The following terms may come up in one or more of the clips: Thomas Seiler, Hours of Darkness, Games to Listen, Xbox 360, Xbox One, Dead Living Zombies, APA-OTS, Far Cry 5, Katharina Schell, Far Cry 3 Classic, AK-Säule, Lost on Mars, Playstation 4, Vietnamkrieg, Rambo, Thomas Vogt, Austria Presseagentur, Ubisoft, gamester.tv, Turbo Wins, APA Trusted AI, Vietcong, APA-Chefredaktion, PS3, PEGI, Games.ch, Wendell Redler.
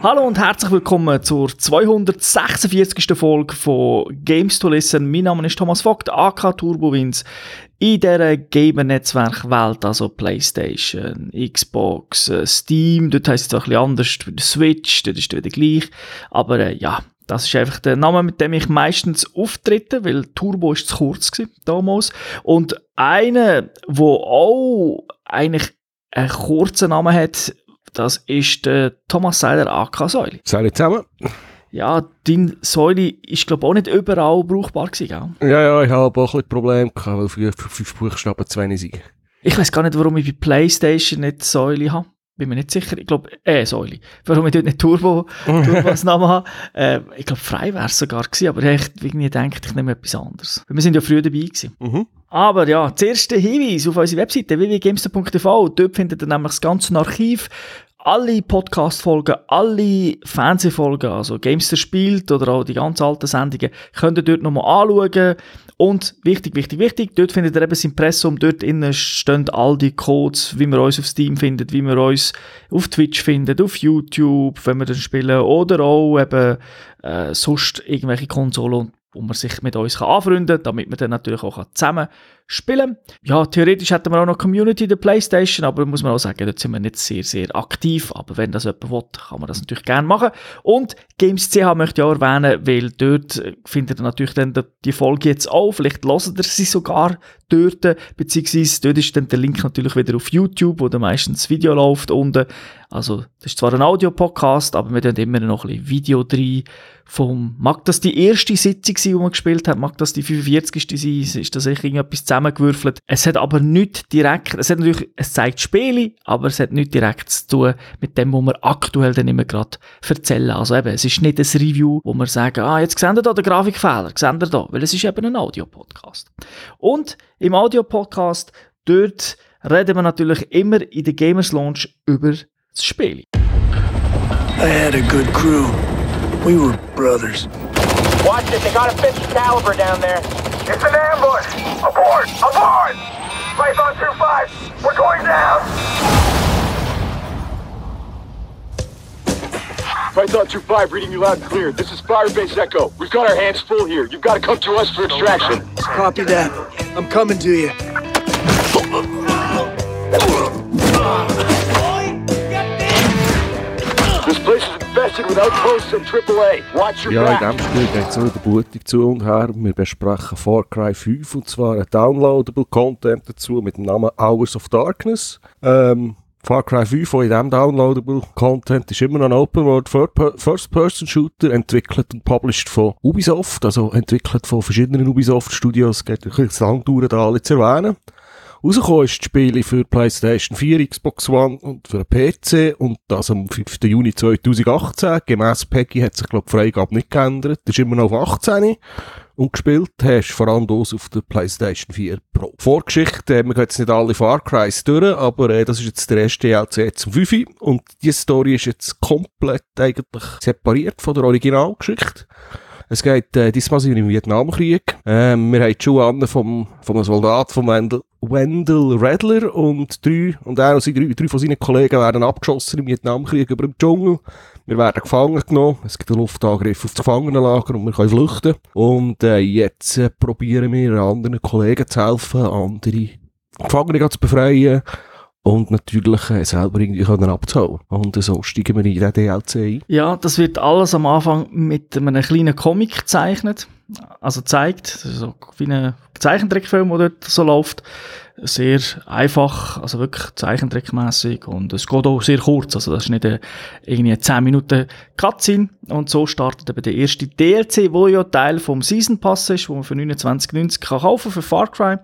Hallo und herzlich willkommen zur 246. Folge von Games to Listen. Mein Name ist Thomas Vogt, AK Turbo Wins. In dieser Gamer-Netzwerk-Welt, also Playstation, Xbox, Steam, dort heisst es ein bisschen anders, Switch, dort ist es wieder gleich. Aber ja, das ist einfach der Name, mit dem ich meistens auftrete, weil Turbo ist zu kurz gewesen, damals. Und einer, der auch eigentlich einen kurzen Namen hat, das ist der Thomas Seiler, AK-Säule. Seiler zusammen. Ja, dein Säule ist glaube ich auch nicht überall brauchbar gewesen, gell? Ja, ich habe auch ein Problem gehabt, weil früher 5 Buchstaben zu wenig sind. Ich weiss gar nicht, warum ich bei Playstation nicht Säule habe. Bin mir nicht sicher. Ich glaube, Säule. Warum ich dort nicht Turbo als Namen habe. Ich glaube, frei wäre es sogar gewesen, aber ich denke, ich nehme etwas anderes. Wir sind ja früher dabei gewesen. Mhm. Aber ja, zuerst der Hinweis auf unsere Webseite www.gamester.tv. Dort findet ihr nämlich das ganze Archiv, alle Podcast-Folgen, alle Fernsehfolgen, also Gamester spielt oder auch die ganz alten Sendungen, könnt ihr dort nochmal anschauen. Und wichtig, dort findet ihr eben das Impressum, dort innen stehen all die Codes, wie man uns auf Steam findet, wie man uns auf Twitch findet, auf YouTube, wenn wir dann spielen, oder auch eben sonst irgendwelche Konsolen, wo man sich mit uns anfreunden kann, damit man dann natürlich auch zusammen spielen kann. Ja, theoretisch hätten wir auch noch Community der Playstation, aber muss man auch sagen, dort sind wir nicht sehr, sehr aktiv. Aber wenn das jemand will, kann man das natürlich gerne machen. Und Games.ch möchte ich auch erwähnen, weil dort findet ihr natürlich dann die Folge jetzt auch. Vielleicht hört ihr sie sogar dort, beziehungsweise dort ist dann der Link natürlich wieder auf YouTube, wo dann meistens das Video läuft unten. Also, das ist zwar ein Audio-Podcast, aber wir haben immer noch ein bisschen Video drin. Mag das die erste Sitzung sein, die man gespielt hat? Mag das die 45. sein? Ist das echt irgendetwas zusammengewürfelt? Es hat aber nichts direkt, es zeigt Spiele, aber es hat nichts direkt zu tun mit dem, was wir aktuell dann immer gerade erzählen. Also eben, es ist nicht ein Review, wo wir sagen, jetzt seht ihr da den Grafikfehler, seht ihr da, weil es ist eben ein Audio-Podcast. Und im Audio-Podcast, dort reden wir natürlich immer in der Gamers Lounge über das Spiel. I had a good crew. We were brothers. Watch it, they got a 50 caliber down there. It's an ambush! Aboard! Python 2-5, we're going down! Python 2-5, reading you loud and clear. This is Firebase Echo. We've got our hands full here. You've got to come to us for extraction. Copy that. I'm coming to you. This place is Ja, in diesem Spiel geht es auch über Blutung zu und her. Wir besprechen Far Cry 5 und zwar einen downloadable Content dazu mit dem Namen Hours of Darkness. Far Cry 5, auch in diesem downloadable Content, ist immer noch ein Open-World First-Person-Shooter, entwickelt und published von Ubisoft, also entwickelt von verschiedenen Ubisoft-Studios. Es geht ein bisschen zu lang dauern, da alle zu erwähnen. Rausgekommen ist das Spiel für Playstation 4, Xbox One und für den PC und das am 5. Juni 2018. Gemäss PEGI hat sich, glaube ich, die Freigabe nicht geändert. Das ist immer noch auf 18. Und gespielt hast vor allem das auf der Playstation 4 Pro. Vorgeschichte, wir gehen jetzt nicht alle Far Crys durch, aber das ist jetzt der erste DLC zum 5. Und die Story ist jetzt komplett eigentlich separiert von der Originalgeschichte. Es geht diesmal sind wir im Vietnamkrieg. Wir haben die Schuhe an von einem Soldat von Wendell Redler und drei von seinen Kollegen werden abgeschossen im Vietnamkrieg über den Dschungel. Wir werden gefangen genommen. Es gibt einen Luftangriff auf das Gefangenenlager und wir können flüchten. Und jetzt probieren wir anderen Kollegen zu helfen, andere Gefangene zu befreien und natürlich selber irgendwie abzuhauen. Und so steigen wir in den DLC ein. Ja, das wird alles am Anfang mit einem kleinen Comic gezeichnet. Also zeigt, so wie ein Zeichentrickfilm, der dort so läuft. Sehr einfach, also wirklich zeichentrickmässig. Und es geht auch sehr kurz, also das ist nicht irgendwie 10 Minuten Cutscene. Und so startet eben der erste DLC, der ja Teil vom Season Pass ist, den man für 29,90 kann kaufen für Far Cry.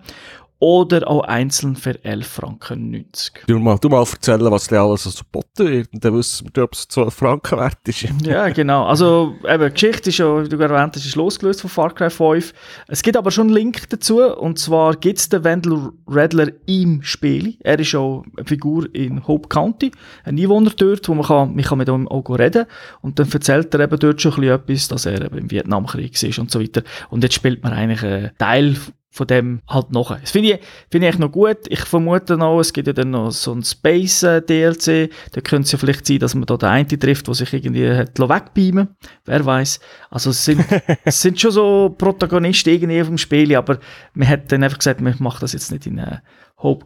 Oder auch einzeln für 11,90 Franken. Du mal erzählen, was dir alles geboten wird. Und dann wissen wir, ob es 12 Franken wert ist. Ja, genau. Also, eben, die Geschichte ist ja, wie du erwähnt hast, ist losgelöst von Far Cry 5. Es gibt aber schon einen Link dazu. Und zwar gibt es den Wendell Redler im Spiel. Er ist auch eine Figur in Hope County. Ein Einwohner dort, wo man mit ihm auch reden kann. Und dann erzählt er eben dort schon etwas, dass er eben im Vietnamkrieg war und so weiter. Und jetzt spielt man eigentlich einen Teil von dem halt nachher. Das finde ich eigentlich noch gut. Ich vermute noch, es gibt ja dann noch so ein Space-DLC. Da könnte es ja vielleicht sein, dass man da den einen trifft, der sich irgendwie hat wegbeamen lassen. Wer weiß. Also es sind schon so Protagonisten irgendwie auf dem Spiel, aber man hat dann einfach gesagt, man macht das jetzt nicht in Hope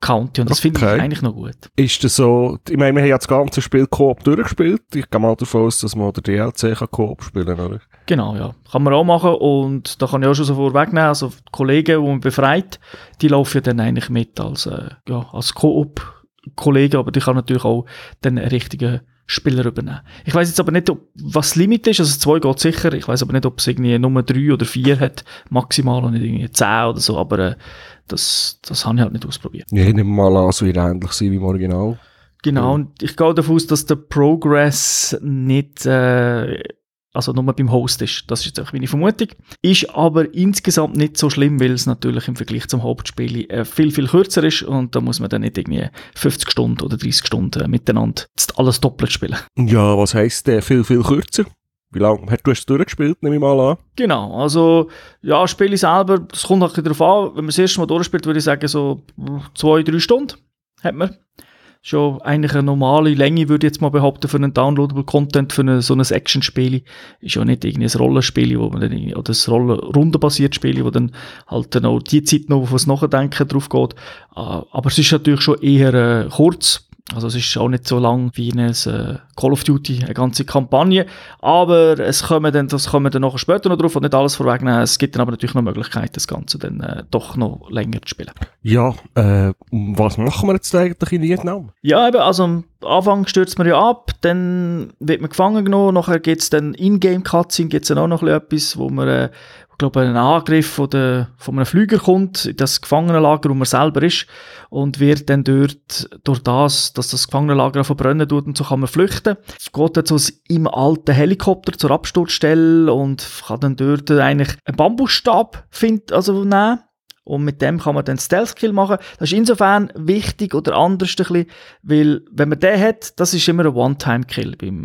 County. Und das finde ich eigentlich noch gut. Ist das so, ich meine, wir haben ja das ganze Spiel Coop durchgespielt. Ich gehe mal davon aus, dass man den DLC Coop spielen kann, oder? Genau, ja. Kann man auch machen und da kann ich auch schon so vorwegnehmen, also die Kollegen, die man befreit, die laufen ja dann eigentlich mit als Coop-Kollege, aber die kann natürlich auch den richtigen Spieler übernehmen. Ich weiss jetzt aber nicht, was das Limit ist, also 2 geht sicher, ich weiss aber nicht, ob es irgendwie Nummer 3 oder 4 hat, maximal und nicht irgendwie 10 oder so, aber das habe ich halt nicht ausprobiert. Ja, ich nehme mal an, so ähnlich sein wie im Original. Genau, und ich gehe davon aus, dass der Progress nicht... Also nur beim Host ist, das ist jetzt auch meine Vermutung. Ist aber insgesamt nicht so schlimm, weil es natürlich im Vergleich zum Hauptspiel viel, viel kürzer ist und da muss man dann nicht irgendwie 50 Stunden oder 30 Stunden miteinander alles doppelt spielen. Ja, was heisst viel, viel kürzer? Wie lange hast du es durchgespielt, nehme ich mal an? Genau, also ja, Spiele selber, das kommt auch darauf an, wenn man das erste Mal durchspielt, würde ich sagen so 2-3 Stunden hat man. Schon eigentlich eine normale Länge, würde ich jetzt mal behaupten, für einen Downloadable Content, für so ein Action-Spiel. Ist ja nicht irgendein Rollenspiel, wo man dann irgendwie, oder ein rundenbasiertes Spiel, wo dann halt dann auch die Zeit noch auf das Nachdenken drauf geht. Aber es ist natürlich schon eher kurz. Also es ist auch nicht so lang wie ein Call of Duty, eine ganze Kampagne. Aber es kommen dann, das kommen dann nachher später noch drauf und nicht alles vorwegnehmen. Es gibt dann aber natürlich noch Möglichkeiten, das Ganze dann doch noch länger zu spielen. Ja, was machen wir jetzt eigentlich in Vietnam? Ja, eben, also am Anfang stürzt man ja ab, dann wird man gefangen genommen, nachher gibt es dann In-Game-Cutscene, gibt es dann auch noch etwas, wo man... Ich glaube, ein Angriff von einem Flüger kommt in das Gefangenenlager, wo man selber ist, und wird dann dort, durch das, dass das Gefangenenlager verbrennen tut, und so kann man flüchten. Es geht dann so im alten Helikopter zur Absturzstelle und kann dann dort eigentlich einen Bambusstab nehmen. Und mit dem kann man dann Stealth-Kill machen. Das ist insofern wichtig oder anders ein bisschen, weil wenn man den hat, das ist immer ein One-Time-Kill, wenn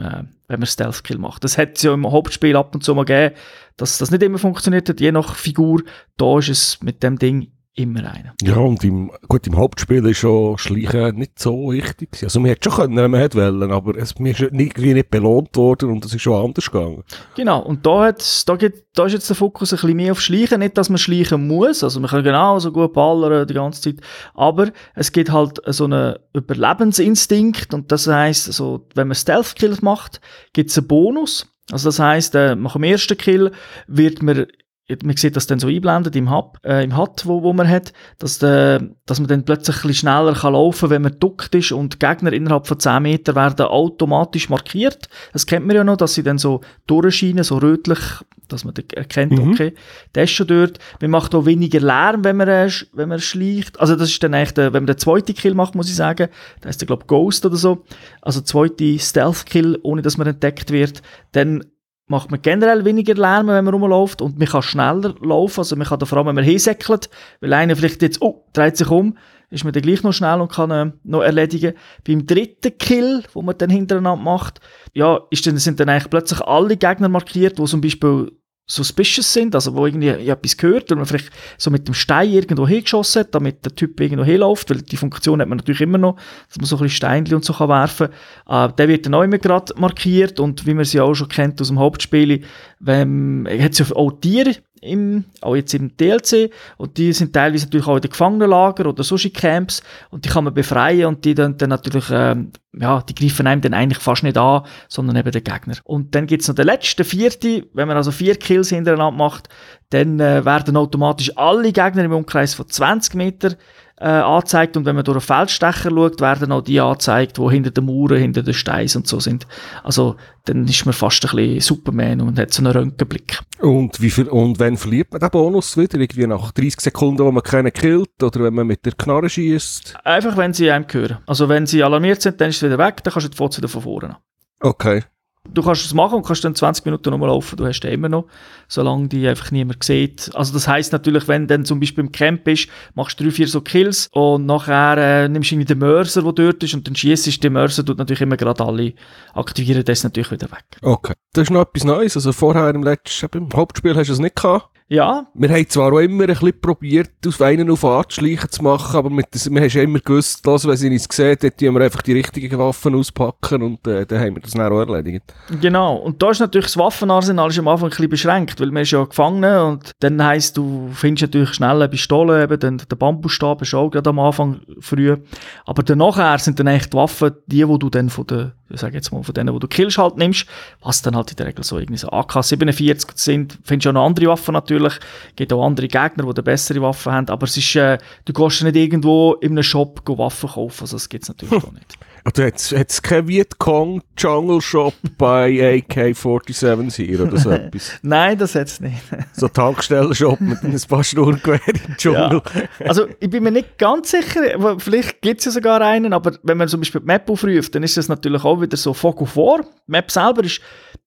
man Stealth-Kill macht. Das hat es ja im Hauptspiel ab und zu mal gegeben, dass das nicht immer funktioniert hat, je nach Figur. Da ist es mit dem Ding immer einer. Ja, und im Hauptspiel ist schon Schleichen nicht so wichtig. Also man hätte schon können, wenn man hätte wollen, aber es ist irgendwie nicht belohnt worden und es ist schon anders gegangen. Genau, und da ist jetzt der Fokus ein bisschen mehr auf Schleichen. Nicht, dass man schleichen muss, also man kann genauso gut ballern die ganze Zeit, aber es gibt halt so einen Überlebensinstinkt und das heisst, also, wenn man Stealth-Kills macht, gibt es einen Bonus. Also das heisst, nach dem ersten Kill wird man sieht das dann so einblendet im HUD, wo man hat, dass man dann plötzlich ein bisschen schneller kann laufen kann, wenn man duckt ist, und Gegner innerhalb von 10 Metern werden automatisch markiert. Das kennt man ja noch, dass sie dann so durchscheinen, so rötlich, dass man erkennt, okay, der ist schon dort. Man macht auch weniger Lärm, wenn man schleicht. Also das ist dann eigentlich, wenn man den zweiten Kill macht, muss ich sagen, da heisst der, glaube ich, Ghost oder so, also zweite Stealth-Kill, ohne dass man entdeckt wird, dann macht man generell weniger Lärm, wenn man rumläuft, und man kann schneller laufen, also man kann da, vor allem wenn man hinsäckelt, weil einer vielleicht jetzt, dreht sich um, ist man dann gleich noch schnell und kann noch erledigen. Beim dritten Kill, wo man dann hintereinander macht, ja, sind dann eigentlich plötzlich alle Gegner markiert, die zum Beispiel suspicious sind, also wo irgendwie etwas gehört, weil man vielleicht so mit dem Stein irgendwo hingeschossen hat, damit der Typ irgendwo hinläuft, weil die Funktion hat man natürlich immer noch, dass man so ein bisschen Steinchen und so kann werfen. Der wird dann auch immer gerade markiert, und wie man sie auch schon kennt aus dem Hauptspiel, hat es ja auch Tiere, auch jetzt im DLC, und die sind teilweise natürlich auch in den Gefangenenlager oder solche Camps, und die kann man befreien, und die dann natürlich, die greifen einem dann eigentlich fast nicht an, sondern eben den Gegner. Und dann gibt es noch den letzten, vierten, wenn man also 4 Kills hintereinander macht, dann werden automatisch alle Gegner im Umkreis von 20 Metern angezeigt, und wenn man durch einen Feldstecher schaut, werden auch die angezeigt, die hinter den Mauern, hinter den Steinen und so sind. Also dann ist man fast ein bisschen Superman und hat so einen Röntgenblick. Und wann verliert man den Bonus wieder? Irgendwie nach 30 Sekunden, wo man keinen killt, oder wenn man mit der Knarre schiesst? Einfach, wenn sie einem hören. Also wenn sie alarmiert sind, dann ist es wieder weg, dann kannst du die Fotos wieder von vorne an. Okay. Du kannst es machen und kannst dann 20 Minuten nochmal laufen, du hast den immer noch, solange die einfach niemand sieht. Also das heisst natürlich, wenn du dann zum Beispiel im Camp bist, machst du 3-4 so Kills und nachher nimmst du irgendwie den Mörser, der dort ist, und dann schiessest du den Mörser, tut natürlich immer gerade alle aktivieren, das ist natürlich wieder weg. Okay, das ist noch etwas Neues, also vorher im Hauptspiel hast du es nicht gehabt. Ja. Wir haben zwar auch immer ein bisschen probiert, auf einen auf anzuschleichen zu machen, aber wir haben schon immer gewusst, dass, wenn sie uns sehen, dort wir einfach die richtigen Waffen auspacken und dann haben wir das dann auch erledigt. Genau. Und da ist natürlich das Waffenarsenal ist am Anfang ein bisschen beschränkt, weil man ist ja Gefangene und dann heisst, du findest natürlich schnell eine Pistole, eben, dann der Bambusstab ist auch gerade am Anfang früh. Aber danach sind dann eigentlich die Waffen, die du dann von den, ich sage jetzt mal, von denen, die du killst, halt nimmst, was dann halt in der Regel so irgendwie so AK-47 sind, findest du auch noch andere Waffen natürlich, gibt auch andere Gegner, die bessere Waffen haben, aber es ist, du kannst nicht irgendwo in einem Shop Waffen kaufen, also das gibt es natürlich auch nicht. Also hat es keinen Vietcong Jungle Shop bei AK-47 hier oder so etwas? Nein, das hat es nicht. So Tankstellen-Shop mit ein paar Sturmgewehren im Dschungel. Ja. Also ich bin mir nicht ganz sicher, vielleicht gibt es ja sogar einen, aber wenn man zum Beispiel die Map aufruft, dann ist das natürlich auch wieder so Fogo vor. Die Map selber ist,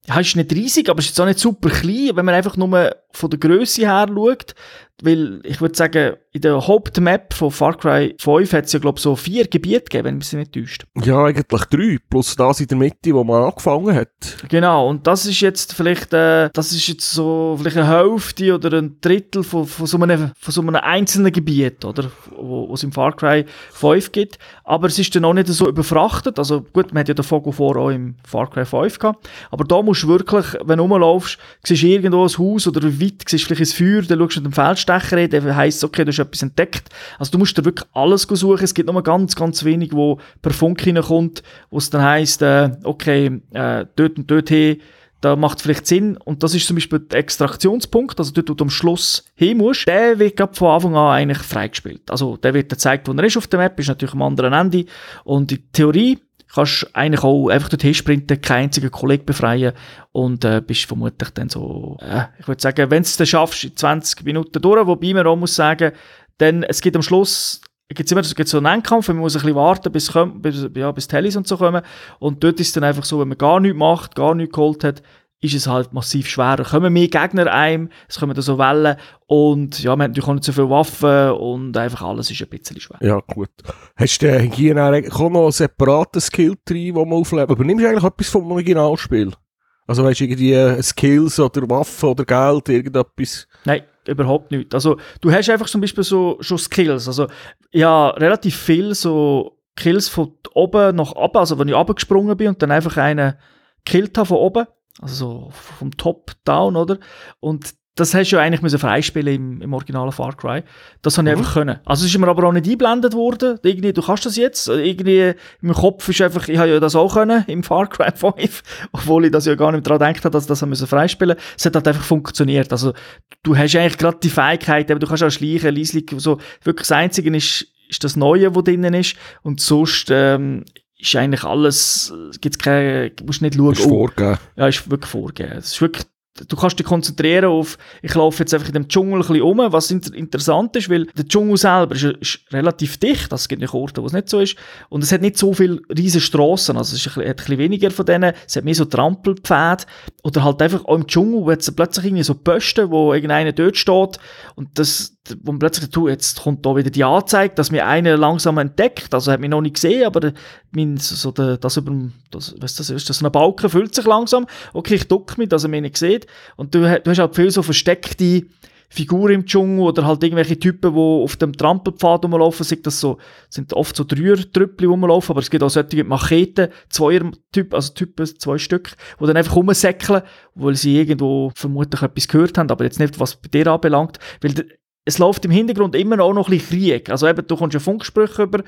ja, ist nicht riesig, aber ist jetzt auch nicht super klein, wenn man einfach nur von der Grösse her schaut. Weil ich würde sagen, in der Hauptmap von Far Cry 5 hat es ja, glaube ich, so 4 Gebiete gegeben, wenn man sich nicht täuscht. Ja, eigentlich 3, plus das in der Mitte, wo man angefangen hat. Genau, und das ist jetzt vielleicht das ist jetzt so vielleicht eine Hälfte oder ein Drittel von so einem einzelnen Gebiet, oder? Wo es im Far Cry 5 gibt. Aber es ist dann auch nicht so überfrachtet. Also gut, man hat ja den Fogo vor auch im Far Cry 5 gehabt. Aber da musst du wirklich, wenn du rumlaufst, siehst du irgendwo ein Haus oder weit, siehst du vielleicht ein Feuer, dann schaust du den Feldstecher, dann heisst es, okay, du hast etwas entdeckt. Also du musst dir wirklich alles suchen. Es gibt nur ganz, ganz wenig, wo per Funk hineinkommt, wo es dann heisst, okay, dort und dort hin, da macht es vielleicht Sinn. Und das ist zum Beispiel der Extraktionspunkt, also dort, wo du am Schluss hin musst. Der wird gerade von Anfang an eigentlich freigespielt. Also der wird gezeigt, wo er ist auf der Map, ist natürlich am anderen Ende. Und in Theorie kannst du eigentlich auch einfach dorthin sprinten, keinen einzigen Kollegen befreien und bist vermutlich dann so, ich würde sagen, wenn du es dann schaffst, in 20 Minuten durch, wobei man auch muss sagen, denn es gibt am Schluss, es gibt so einen Endkampf, man muss ein bisschen warten, bis die Helis und so kommen und dort ist es dann einfach so, wenn man gar nichts macht, gar nichts geholt hat, ist es halt massiv schwerer. Es kommen mehr Gegner einem, es kommen da so Wellen und ja, man hat natürlich auch nicht so viele Waffen und einfach alles ist ein bisschen schwer. Ja, gut. Hast du hier noch einen separaten Skill-Tree, den man auflebt? Übernimmst du eigentlich etwas vom Originalspiel? Also weißt du, irgendwie Skills oder Waffen oder Geld, irgendetwas? Nein, überhaupt nicht. Also du hast einfach zum Beispiel so schon Skills. Also ja, relativ viel so Kills von oben nach unten, also wenn ich runtergesprungen bin und dann einfach einen gekillt habe von oben, also vom Top-Down, oder? Und das hast du ja eigentlich freispielen im originalen Far Cry. Das habe ich einfach können. Also es ist mir aber auch nicht eingeblendet worden. Irgendwie, du kannst das jetzt. Irgendwie, im Kopf ist einfach, ich habe ja das auch können im Far Cry 5, obwohl ich das ja gar nicht daran gedacht habe, dass das freispielen müssen. Es hat halt einfach funktioniert. Also du hast eigentlich gerade die Fähigkeit, aber du kannst auch schleichen, leislich, so. Wirklich das Einzige ist das Neue, was drinnen ist. Und sonst ist eigentlich alles, gibt's keine, musst nicht schauen. Ist vorgegeben. Ja, ist wirklich vorgegeben. Es ist wirklich, du kannst dich konzentrieren auf, ich laufe jetzt einfach in dem Dschungel ein bisschen rum, was interessant ist, weil der Dschungel selber ist relativ dicht, also es gibt nicht Orte, wo es nicht so ist, und es hat nicht so viele riesen Strassen, also es hat ein bisschen weniger von denen, es hat mehr so Trampelpfäde, oder halt einfach auch im Dschungel, wo jetzt plötzlich irgendwie so Posten, wo irgendeiner dort steht, und das, wo man plötzlich sagt, jetzt kommt da wieder die Anzeige, dass mir einer langsam entdeckt, also hat mich noch nicht gesehen, aber so ein Balken füllt sich langsam, okay, ich ducke mich, dass er mich nicht sieht, und du hast halt viel so versteckte Figuren im Dschungel oder halt irgendwelche Typen, die auf dem Trampelpfad rumlaufen, sind oft so Dreier-Trüppchen rumlaufen, aber es gibt auch solche Macheten, Typen, 2 Stück, die dann einfach rumsäckeln, weil sie irgendwo vermutlich etwas gehört haben, aber jetzt nicht, was bei dir anbelangt, weil es läuft im Hintergrund immer auch noch ein bisschen Krieg. Also eben, du kommst ja Funksprüche über,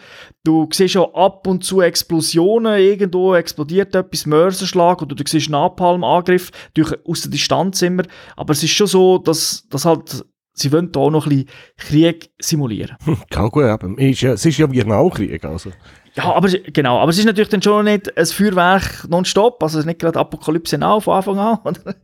du siehst ja ab und zu Explosionen, irgendwo explodiert etwas, Mörserschlag, oder du siehst Napalm-Angriff, durch aus der Distanz immer. Aber es ist schon so, dass halt, sie wollen da auch noch ein bisschen Krieg simulieren. Ja gut, eben. Es ist ja Vietnamkrieg, also. Ja, aber genau, aber es ist natürlich dann schon nicht ein Feuerwerk nonstop, also es ist nicht gerade Apokalypse Now von Anfang an, oder?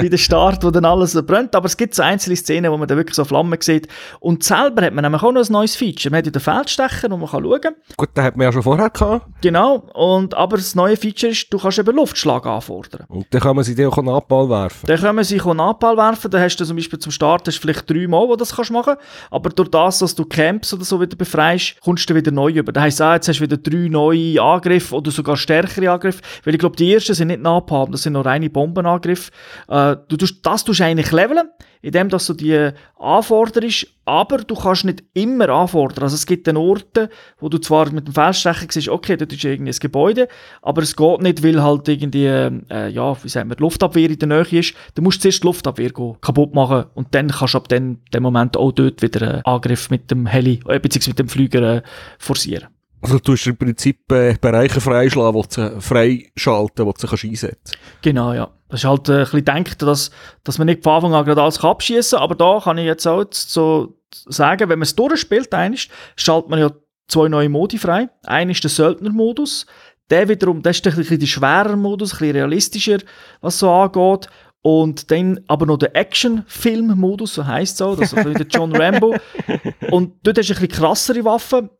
Wie der Start, wo dann alles brennt, aber es gibt so einzelne Szenen, wo man dann wirklich so Flammen sieht und selber hat man nämlich auch noch ein neues Feature, man hat ja den Feldstecher, wo man schauen kann. Gut, den hat man ja schon vorher gehabt. Genau, aber das neue Feature ist, du kannst eben Luftschlag anfordern. Und dann kann man sie dir auch Napalm werfen. Dann hast du zum Beispiel zum Start hast vielleicht 3 Mal, wo das kannst machen, aber durch das, dass du Camps oder so wieder befreist, kommst du wieder neu über, das heisst, jetzt hast du wieder 3 neue Angriffe oder sogar stärkere Angriffe, weil ich glaube, die ersten sind nicht Napalm, das sind noch reine Bombenangriffe. Das tust du eigentlich leveln, indem dass du die anforderst, aber du kannst nicht immer anfordern. Also es gibt dann Orte, wo du zwar mit dem Felsstecher siehst, okay, dort ist irgendwie ein Gebäude, aber es geht nicht, weil halt irgendwie, die Luftabwehr in der Nähe ist. Dann musst du zuerst die Luftabwehr kaputt machen und dann kannst du ab dem Moment auch dort wieder einen Angriff mit dem Heli, beziehungsweise mit dem Flüger forcieren. Also du hast im Prinzip Bereiche freischlagen, die du freischalten, die du einsetzen kannst. Genau, ja. Das ist halt ein bisschen gedacht, dass man nicht von Anfang an gerade alles abschießen kann, aber da kann ich jetzt auch so sagen, wenn man es durchspielt, schaltet man ja zwei neue Modi frei. Einer ist der Söldner-Modus, der wiederum, das ist ein bisschen der schwerer Modus, ein bisschen realistischer, was so angeht. Und dann aber noch der Action-Film-Modus, so heisst es auch, das ist ein bisschen John Rambo. Und dort hast du ein bisschen krassere Waffen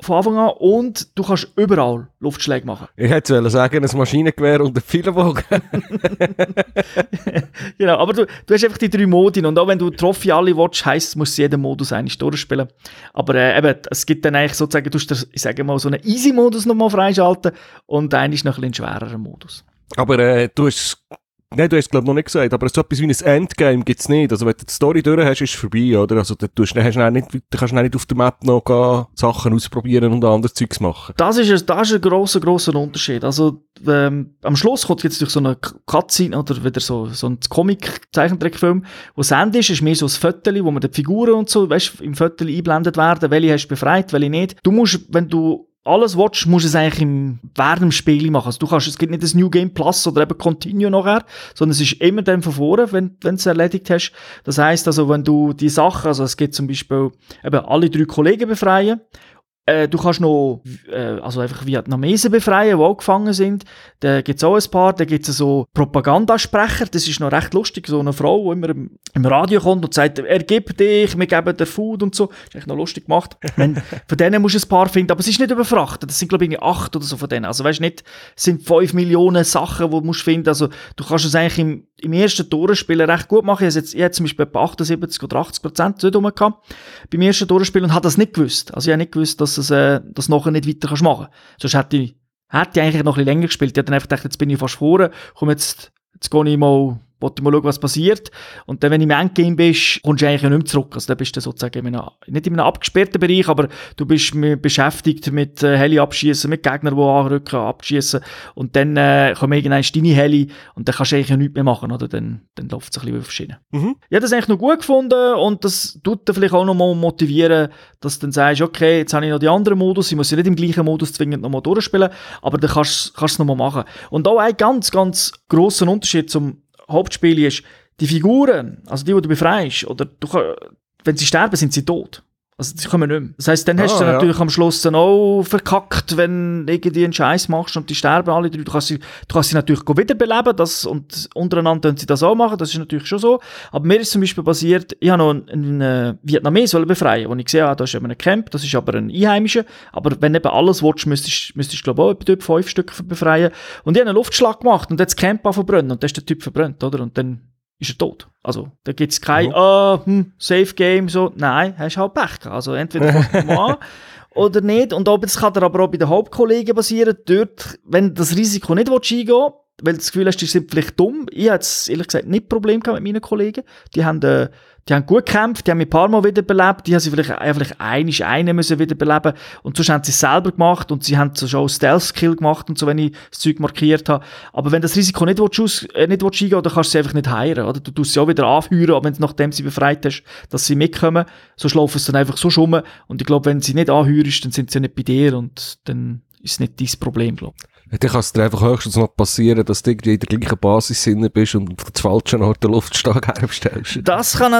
von Anfang an und du kannst überall Luftschläge machen. Ich hätte sagen, ein Maschinengewehr und ein Pfeilenbogen. Genau, aber du hast einfach die drei Modi und auch wenn du Trophy alle willst, heisst es, musst du jeden Modus eigentlich durchspielen. Aber es gibt dann eigentlich sozusagen, du musst, ich sage mal, so einen Easy-Modus nochmal freischalten und dann ist noch ein bisschen schwererer Modus. Aber du hast glaube ich noch nicht gesagt, aber so etwas wie ein Endgame gibt es nicht. Also wenn du die Story durch hast, ist es vorbei, oder? Also kannst du nicht auf der Map noch gehen, Sachen ausprobieren und anderes Zeugs machen. Das ist ein grosser Unterschied. Also am Schluss kommt jetzt durch so eine Cutscene oder wieder so ein Comic-Zeichentrickfilm, wo das Ende ist mehr so ein Föteli, wo man die Figuren und so, weißt, im Föteli eingeblendet werden, welche hast du befreit, welche nicht. Du musst, wenn du alles willst, musst du es eigentlich während dem Spiel machen. Also es gibt nicht das New Game Plus oder eben Continue nachher, sondern es ist immer dann von vorne, wenn du es erledigt hast. Das heisst also, wenn du die Sachen, also es gibt zum Beispiel eben alle drei Kollegen befreien, du kannst noch einfach Vietnamesen befreien, die auch gefangen sind. Da gibt es auch ein paar. Da gibt es so Propagandasprecher. Das ist noch recht lustig. So eine Frau, die immer im Radio kommt und sagt, ergib dich, wir geben dir Food und so. Ist echt noch lustig gemacht. Von denen musst du ein paar finden. Aber es ist nicht überfrachtet. Das sind, glaube ich, 8 oder so von denen. Also weißt nicht, es sind 5 Millionen Sachen, die du finden. Also du kannst es eigentlich im ersten Torenspielen recht gut machen. Ich hatte zum Beispiel bei 78 oder 80% dort rumgehabt beim ersten Torenspielen und habe das nicht gewusst. Also ich habe nicht gewusst, dass das nachher nicht weiter machen kannst. Sonst hätte ich eigentlich noch ein bisschen länger gespielt. Ich habe dann einfach gedacht, jetzt bin ich fast vorne, komm jetzt gehe ich mal, wollte ich mal schauen, was passiert. Und dann, wenn du im Endgame bist, kommst du eigentlich nicht mehr zurück. Also dann bist du sozusagen nicht in einem abgesperrten Bereich, aber du bist beschäftigt mit Heli abschießen, mit Gegnern, die anrücken, abschießen. Und dann kommen irgendwann deine Heli und dann kannst du eigentlich nichts mehr machen. Oder? Dann läuft es ein bisschen auf Schiene. Mhm. Ich habe das eigentlich noch gut gefunden und das tut dir vielleicht auch noch mal motivieren, dass du dann sagst, okay, jetzt habe ich noch die anderen Modus, ich muss ja nicht im gleichen Modus zwingend noch mal durchspielen, aber dann kannst du es noch mal machen. Und auch ein ganz, ganz grosser Unterschied zum Hauptspiel ist, die Figuren, also die du befreist, oder wenn sie sterben, sind sie tot. Also sie kommen nicht mehr. Das heisst, dann hast du natürlich am Schluss dann auch verkackt, wenn du irgendwie einen Scheiß machst und die sterben alle drei. Du kannst sie natürlich wiederbeleben, und untereinander können sie das auch machen, das ist natürlich schon so. Aber mir ist zum Beispiel passiert, ich habe noch einen Vietnamesen befreien, wo ich gesehen habe, da ist eben ein Camp, das ist aber ein Einheimischer. Aber wenn du eben alles willst, müsstest du glaube ich auch etwa 5 Stück befreien. Und ich habe einen Luftschlag gemacht und hat das Camp verbrannt und dann ist der Typ verbrannt, oder? Und dann ist er tot. Also, da gibt es kein Safe Game, so. Nein, hast halt Pech gehabt. Also, entweder kommst du mal an oder nicht. Und das kann dir aber auch bei den Hauptkollegen passieren. Dort, wenn du das Risiko nicht eingehen willst, weil du das Gefühl hast, die sind vielleicht dumm. Ich hatte ehrlich gesagt nicht Probleme mit meinen Kollegen. Die haben gut gekämpft, die haben mich ein paar Mal wiederbelebt, die haben sie vielleicht einen müssen wiederbeleben und sonst haben sie es selber gemacht und sie haben so schon Stealth-Kill gemacht und so, wenn ich das Zeug markiert habe. Aber wenn das Risiko nicht eingehen willst, dann kannst du sie einfach nicht heiren, oder? Du tust sie auch wieder anheuern, aber wenn du nachdem sie befreit hast, dass sie mitkommen, so schlafen sie dann einfach so rum und ich glaube, wenn sie nicht anheurst, dann sind sie ja nicht bei dir und dann ist es nicht dein Problem, glaube ich. Dann kann es dir einfach höchstens noch passieren, dass du irgendwie in der gleichen Basis drin bist und auf den falschen Ort den Luftschlag herstellst. Das kann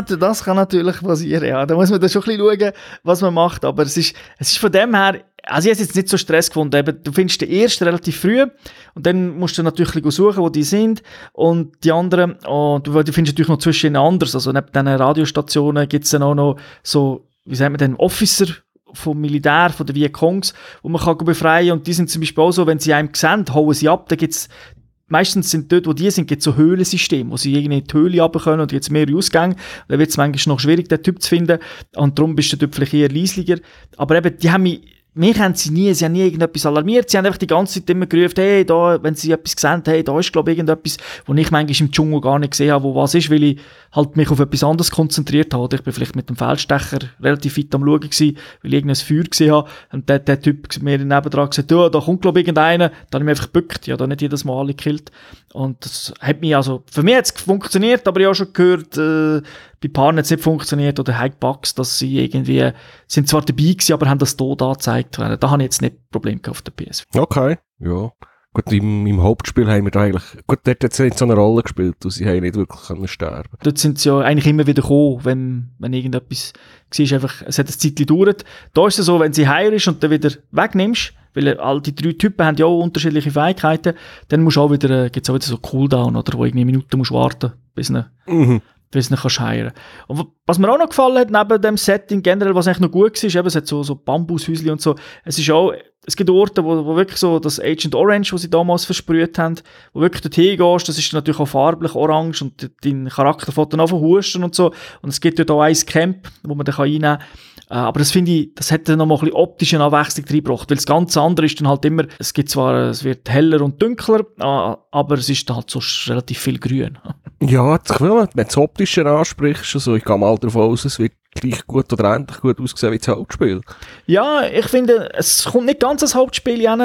natürlich passieren, ja. Da muss man dann schon ein bisschen schauen, was man macht. Aber es ist von dem her, also ich habe jetzt nicht so Stress gefunden. Eben, du findest den ersten relativ früh und dann musst du natürlich suchen, wo die sind und die anderen. Und du findest natürlich noch zwischen anders. Also neben diesen Radiostationen gibt es dann auch noch so, wie sagt man denn, Officer vom Militär, von den Vietkongs, die man kann befreien kann. Und die sind zum Beispiel auch so, wenn sie einem sehen, hauen sie ab. Da gibt's, meistens sind dort, wo die sind, gibt es so Höhlensysteme, wo sie irgendwie in die Höhle runter können und jetzt mehrere Ausgänge. Da wird es manchmal noch schwierig, den Typ zu finden. Und darum bist du dort vielleicht eher leislicher. Aber eben, die haben mich Mich haben sie haben nie irgendetwas alarmiert. Sie haben einfach die ganze Zeit immer gerufen, hey, da, wenn sie etwas gesehen haben, hey, da ist, glaube ich, irgendetwas, wo ich manchmal im Dschungel gar nicht gesehen habe, wo was ist, weil ich halt mich auf etwas anderes konzentriert habe. Ich bin vielleicht mit dem Feldstecher relativ weit am Schauen gewesen, weil ich irgendein Feuer gesehen habe. Und der Typ mir nebendran gesagt, ja, da kommt, glaube ich, irgendeiner. Dann habe ich mich einfach gebückt. Ich habe da nicht jedes Mal alle gekillt. Und das hat mich also, für mich hat es funktioniert, aber ich habe schon gehört, bei Paaren hat es nicht funktioniert oder hat Bugs, dass sie irgendwie, sind zwar dabei gewesen, aber haben das hier da gezeigt. Da habe ich jetzt nicht Probleme auf der PS4. Okay, ja. Gut, im Hauptspiel haben wir da eigentlich, gut, dort hat es nicht so eine Rolle gespielt und sie haben nicht wirklich können sterben. Dort sind sie ja eigentlich immer wieder gekommen, wenn irgendetwas war, einfach, es hat eine Zeit gedauert. Da ist es so, wenn sie heil ist und dann wieder wegnimmst, weil all die drei Typen haben ja auch unterschiedliche Fähigkeiten, dann musst du auch wieder, gibt es auch wieder so Cooldown, oder wo irgendwie Minuten musst warten, bis eine weil es nicht heilen kannst. Und was mir auch noch gefallen hat, neben dem Setting generell, was eigentlich noch gut war, eben, es hat so Bambushäuschen und so, es ist auch, es gibt Orte, wo wirklich so das Agent Orange, was sie damals versprüht haben, wo wirklich dorthin gehst, das ist natürlich auch farblich orange und dein Charakter fährt dann anfangen zu husten und so. Und es gibt dort auch ein Camp, wo man dann reinnehmen kann. Aber das finde ich, das hätte noch mal ein bisschen optische Anwechslung reingebracht, weil das ganze andere ist dann halt immer, es gibt zwar, es wird heller und dunkler, aber es ist halt so relativ viel grün. Ja, wenn du das Optische ansprichst, also ich gehe mal davon aus, es wird gleich gut oder ähnlich gut aussehen wie das Hauptspiel. Ja, ich finde, es kommt nicht ganz als Hauptspiel hin.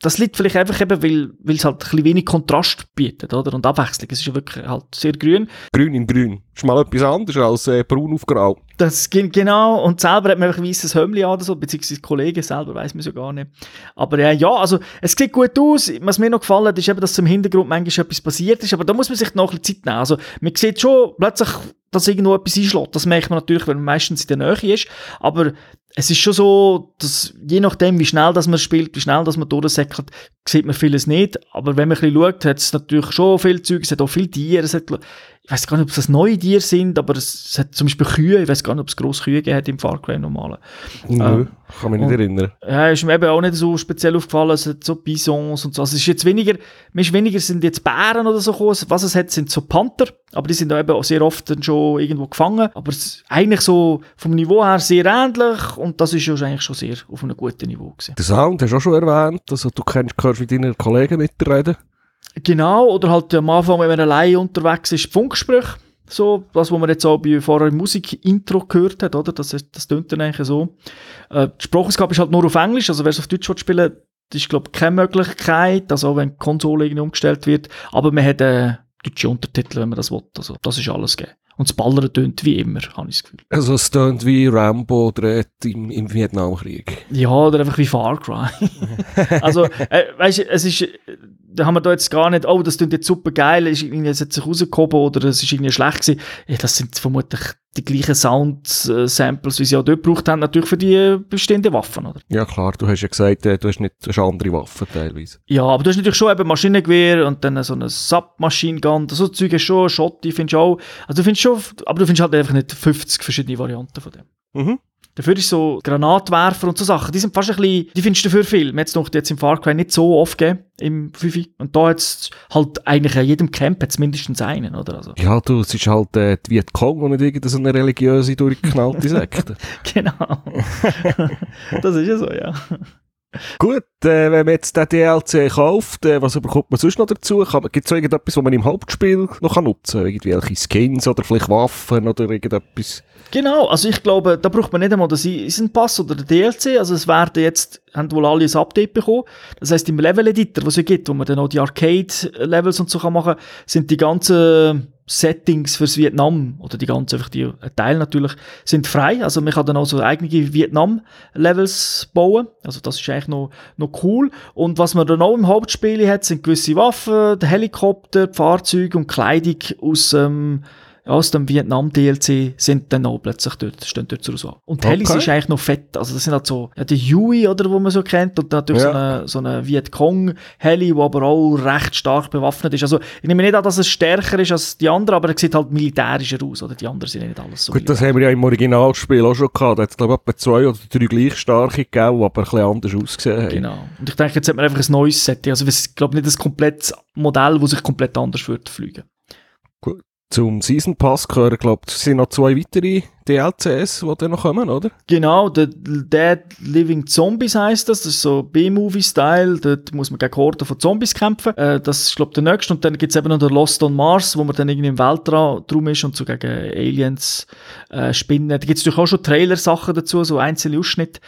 Das liegt vielleicht einfach eben, weil es halt ein bisschen wenig Kontrast bietet, oder? Und Abwechslung. Es ist ja wirklich halt sehr grün. Grün in grün. Ist mal etwas anderes als braun auf grau. Das genau. Und selber hat man einfach weisses Hömmli an oder so, beziehungsweise Kollegen selber weiss man es ja gar nicht. Aber ja, also es sieht gut aus. Was mir noch gefallen hat, ist eben, dass im Hintergrund manchmal etwas passiert ist, aber da muss man sich noch ein bisschen Zeit nehmen. Also man sieht schon plötzlich, dass irgendwo etwas einschlägt. Das merkt man natürlich, wenn man meistens in der Nähe ist. Aber es ist schon so, dass je nachdem, wie schnell dass man spielt, wie schnell dass man durchsäckelt, sieht man vieles nicht. Aber wenn man ein bisschen schaut, hat es natürlich schon viele Zeug. Es hat auch viele Tiere. Es hat, ich weiss gar nicht, ob es neue Tiere sind, aber es hat zum Beispiel Kühe. Ich weiss gar nicht, ob es grosse Kühe gegeben hat im Far Cry normalen. Nö, kann mich nicht erinnern. Ja, ist mir eben auch nicht so speziell aufgefallen. Es hat so Bisons und so. Also es ist jetzt weniger sind jetzt Bären oder so gekommen. Was es hat, sind so Panther. Aber die sind eben auch sehr oft dann schon irgendwo gefangen. Aber es ist eigentlich so vom Niveau her sehr ähnlich. Und das ist ja eigentlich schon sehr auf einem guten Niveau gewesen. Den Sound hast du auch schon erwähnt. Also du kannst mit deinen Kollegen mitreden. Genau, oder halt am Anfang, wenn man allein unterwegs ist, Funksprüche. So, das, was man jetzt auch vorher im Musik-Intro gehört hat, oder? Das tönt dann eigentlich so. Die Sprachausgabe ist halt nur auf Englisch, also wer es auf Deutsch spielen will, das ist, glaube ich, keine Möglichkeit, also auch wenn die Konsole irgendwie umgestellt wird. Aber man hat deutsche Untertitel, wenn man das will. Also, das ist alles gegeben. Und das Ballern tönt wie immer, habe ich das Gefühl. Also es tönt wie Rambo oder im Vietnamkrieg. Ja, oder einfach wie Far Cry. Also, weißt du, es ist... Da haben wir da jetzt gar nicht, oh, das klingt jetzt super geil, es hat sich rausgehoben oder es ist irgendwie schlecht gewesen. Ja, das sind vermutlich die gleichen Sound-Samples, wie sie auch dort gebraucht haben, natürlich für die bestehenden Waffen, oder? Ja klar, du hast ja gesagt, du hast andere Waffen teilweise. Ja, aber du hast natürlich schon eben Maschinengewehr und dann so eine Submachine-Gun, so Zeug hast schon, Schotti findest du auch. Also du findest schon, aber du findest halt einfach nicht 50 verschiedene Varianten von dem. Mhm. Dafür ist so Granatwerfer und so Sachen, die sind fast ein bisschen, die findest du dafür viel. Man hat es noch jetzt im Far Cry nicht so oft gegeben, im 5. Und da hat es halt eigentlich an jedem Camp hat's mindestens einen, oder? Also. Ja, du, es ist halt die Vietcong und nicht irgendeine so eine religiöse, durchgeknallte Sekte. Genau. Das ist ja so, ja. Gut, wenn man jetzt den DLC kauft, was bekommt man sonst noch dazu? Gibt es irgendetwas, was man im Hauptspiel noch nutzen kann? Irgendwelche Skins oder vielleicht Waffen oder irgendetwas? Genau, also ich glaube, da braucht man nicht einmal den Season Pass oder den DLC. Also es werden jetzt, haben wohl alle ein Update bekommen. Das heisst, im Level-Editor, was es gibt, wo man dann auch die Arcade-Levels und so machen kann, sind die ganzen... Settings fürs Vietnam, oder die ganzen, einfach die Teile natürlich, sind frei. Also, man kann dann auch so eigene Vietnam-Levels bauen. Also, das ist eigentlich noch cool. Und was man dann auch im Hauptspiel hat, sind gewisse Waffen, Helikopter, Fahrzeuge und Kleidung aus dem Vietnam-DLC sind dann auch plötzlich dort, stehen dort zur Auswahl. Und die Helis ist eigentlich noch fett. Also das sind halt so, ja, die Huey, oder, wo man so kennt, und natürlich so eine Vietcong-Heli, die aber auch recht stark bewaffnet ist. Also ich nehme nicht an, dass es stärker ist als die anderen, aber es sieht halt militärischer aus, oder? Die anderen sind nicht alles so. Gut, militärisch. Das haben wir ja im Originalspiel auch schon gehabt. Da hat es, glaube ich, etwa 2 oder 3 gleich starke gegeben, die aber ein bisschen anders ausgesehen haben. Genau. Und ich denke, jetzt hat man einfach ein neues Setting. Also ich glaube nicht ein komplettes Modell, das sich komplett anders fliegen würde. Gut. Zum Season Pass gehören, glaube ich, sind noch zwei weitere DLCs, die dann noch kommen, oder? Genau, der Dead Living Zombies heisst das. Das ist so B-Movie-Style. Dort muss man gegen Horden von Zombies kämpfen. Das ist, glaube ich, der nächste. Und dann gibt es eben noch den Lost on Mars, wo man dann irgendwie im Weltraum ist und so gegen Aliens spinnen. Da gibt es natürlich auch schon Trailer-Sachen dazu, so einzelne Ausschnitte,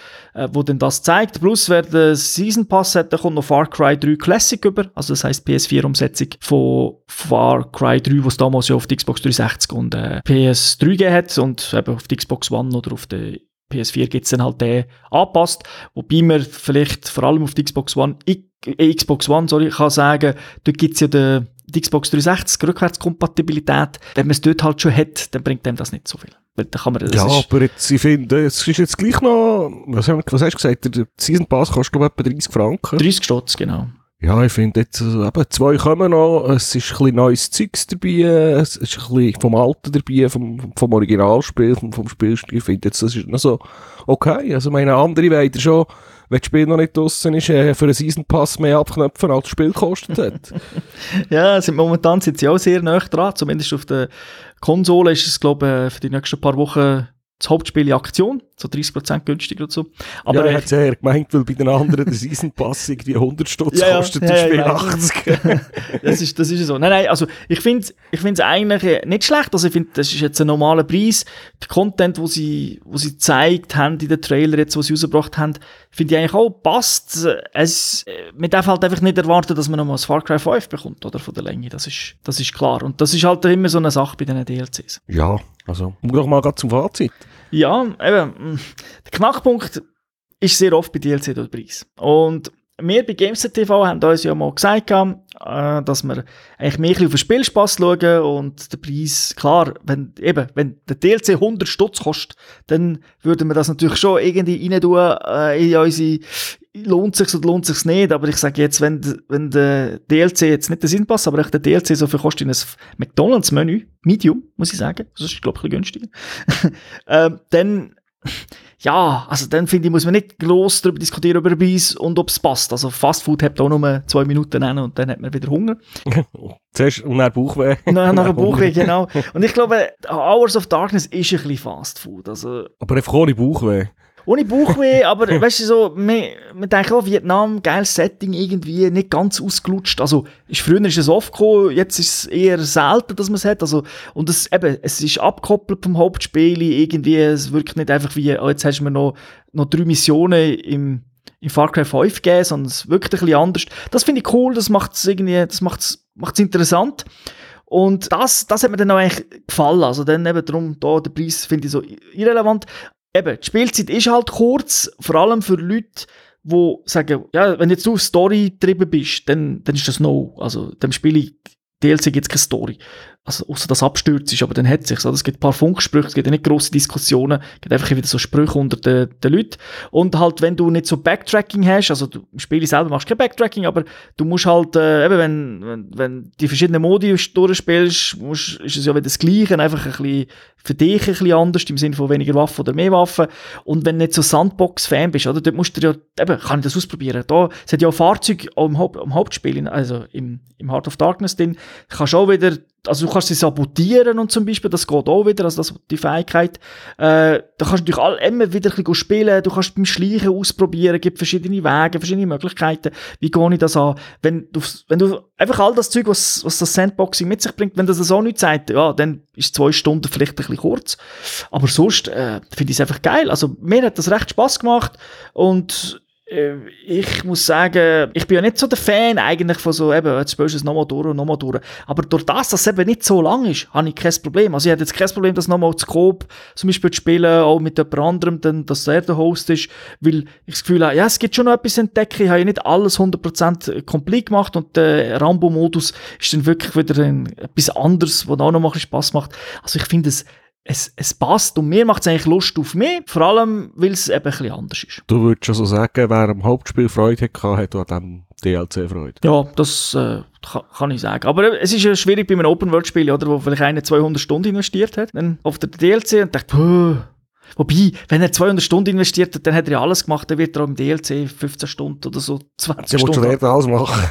wo dann das zeigt. Plus, wer den Season Pass hat, der kommt noch Far Cry 3 Classic über. Also das heisst PS4-Umsetzung von Far Cry 3, was damals ja auf die Xbox 360 und PS3 gegeben hat. Und eben auf die Xbox One oder auf der PS4 gibt es dann halt den angepasst. Wobei man vielleicht vor allem auf die Xbox One, kann sagen, dort gibt es ja die Xbox 360 Rückwärtskompatibilität. Wenn man es dort halt schon hat, dann bringt einem das nicht so viel. Kann man, aber jetzt, ich finde, es ist jetzt gleich noch, was hast du gesagt, der Season Pass kostet glaube ich etwa 30 Franken. 30 Stutz, genau. Ja, ich finde jetzt, eben, zwei kommen noch, es ist ein bisschen neues Zeugs dabei, es ist ein bisschen vom Alten dabei, vom Originalspiel, vom Spielstil, ich finde jetzt, das ist noch so okay, also meine andere weiter schon, wenn das Spiel noch nicht draussen ist, für einen Season Pass mehr abknöpfen, als das Spiel gekostet hat. Ja, momentan sind sie auch sehr nah dran, zumindest auf der Konsole ist es, glaube ich, für die nächsten paar Wochen das Hauptspiel in Aktion, so 30% günstiger und so. Aber ja, er hat es eher gemeint, weil bei den anderen der Season Pass irgendwie 100 Stutz kostet, das Spiel 80. das ist so. Nein, also ich finde es eigentlich nicht schlecht. Also ich finde, das ist jetzt ein normaler Preis. Der Content, wo sie gezeigt haben in den Trailer, jetzt, wo sie rausgebracht haben, finde ich eigentlich auch passt. Man darf halt einfach nicht erwarten, dass man nochmal das Far Cry 5 bekommt, oder, von der Länge. Das ist klar. Und das ist halt immer so eine Sache bei diesen DLCs. Ja, also, komm doch mal gerade zum Fazit. Ja, eben, der Knackpunkt ist sehr oft bei DLC der Preis. Und wir bei Games.tv haben uns ja mal gesagt, dass wir eigentlich mehr auf den Spielspass schauen und den Preis, klar, wenn der DLC 100 Stutz kostet, dann würden wir das natürlich schon irgendwie rein tun, in unsere lohnt sich's oder lohnt sich's nicht, aber ich sage jetzt, wenn der DLC jetzt nicht der Sinn passt, aber der DLC so viel kostet in ein McDonalds-Menü, Medium, muss ich sagen, das ist, glaube ich, ein bisschen günstiger, dann, ja, also dann finde ich, muss man nicht gross darüber diskutieren, über den Preis und ob es passt. Also Fast Food habt auch nur 2 Minuten und dann hat man wieder Hunger. Zuerst und dann Bauchweh. Nach Bauchweh, genau. Und ich glaube, Hours of Darkness ist ein bisschen Fast Food. Also, aber einfach ohne Bauchweh. Ohne Bauchweh, aber weißt du, so, man denkt auch, Vietnam, geiles Setting irgendwie, nicht ganz ausgelutscht. Also, früher ist es oft gekommen, jetzt ist es eher selten, dass man es hat. Also, und es ist abgekoppelt vom Hauptspiel, irgendwie, es wirkt nicht einfach wie, jetzt hast du mir noch 3 Missionen im Far Cry 5 gegeben, sondern es wirkt ein bisschen anders. Das finde ich cool, das macht es irgendwie, das macht's interessant. Und das hat mir dann auch eigentlich gefallen. Also, dann eben darum, da, der Preis finde ich so irrelevant. Eben, die Spielzeit ist halt kurz, vor allem für Leute, die sagen, ja, wenn jetzt du auf Story getrieben bist, dann ist das no. Also, dem Spiel DLC gibt es keine Story. Also, außer dass abstürzt ist, aber dann hat es sich. Also, es gibt ein paar Funksprüche, es gibt nicht grosse Diskussionen, es gibt einfach wieder so Sprüche unter den Leuten. Und halt, wenn du nicht so Backtracking hast, also du, im Spiel selber machst du kein Backtracking, aber du musst halt, eben, wenn die verschiedenen Modi durchspielst, ist es ja wieder das Gleiche, einfach ein bisschen, für dich ein bisschen anders, im Sinne von weniger Waffen oder mehr Waffen. Und wenn du nicht so Sandbox-Fan bist, oder, dort musst du ja, eben, kann ich das ausprobieren. Da, es hat ja auch Fahrzeuge auch im Hauptspiel, also im Heart of Darkness drin, kannst du auch wieder, also du kannst sie sabotieren und zum Beispiel, das geht auch wieder, also das, die Fähigkeit. Da kannst du natürlich immer wieder ein bisschen spielen, du kannst beim Schleichen ausprobieren, gibt verschiedene Wege, verschiedene Möglichkeiten, wie gehe ich das an? Wenn du einfach all das Zeug, was das Sandboxing mit sich bringt, wenn das auch nicht sagt, ja, dann ist 2 Stunden vielleicht ein bisschen kurz, aber sonst finde ich es einfach geil, also mir hat das recht Spass gemacht und ich muss sagen, ich bin ja nicht so der Fan eigentlich von so, eben, jetzt spielst du es nochmal durch. Aber durch das, dass es eben nicht so lang ist, habe ich kein Problem. Also ich hätte jetzt kein Problem, das nochmal zu Coop zum Beispiel zu spielen, auch mit jemand anderem, dann, dass er der Host ist, weil ich das Gefühl habe, ja, es gibt schon noch etwas entdecken, ich habe ja nicht alles 100% komplett gemacht und der Rambo-Modus ist dann wirklich wieder etwas anderes, was auch noch mal Spass macht. Also ich finde es passt und mir macht es eigentlich Lust auf mich, vor allem, weil es eben ein bisschen anders ist. Du würdest also sagen, wer am Hauptspiel Freude hat auch an diesem DLC Freude? Ja, das kann ich sagen. Aber es ist ja schwierig bei einem Open-World-Spiel, oder, wo vielleicht einer 200 Stunden investiert hat, dann auf der DLC und denkt, Wobei, wenn er 200 Stunden investiert hat, dann hat er ja alles gemacht, dann wird er auch im DLC 15 Stunden oder so, 20 Stunden. Der wird schon alles machen.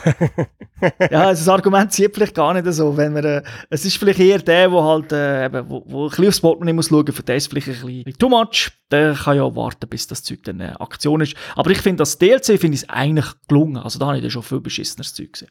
Ja, also das Argument zieht vielleicht gar nicht so. Wenn man, es ist vielleicht eher der, der halt eben, wo ein bisschen aufs Portemonnaie muss schauen, für den ist vielleicht ein bisschen too much. Der kann ja warten, bis das Zeug dann eine Aktion ist. Aber ich finde, das DLC finde ich eigentlich gelungen. Also da habe ich dann schon viel beschisseneres Zeug gesehen.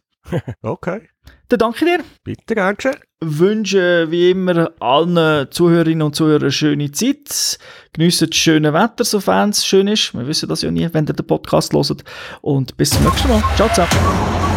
Okay. Dann danke dir. Bitte, gern geschehen. Wünsche wie immer allen Zuhörerinnen und Zuhörern eine schöne Zeit. Geniessen das schöne Wetter, sofern es schön ist. Wir wissen das ja nie, wenn ihr den Podcast hört. Und bis zum nächsten Mal. Ciao zusammen.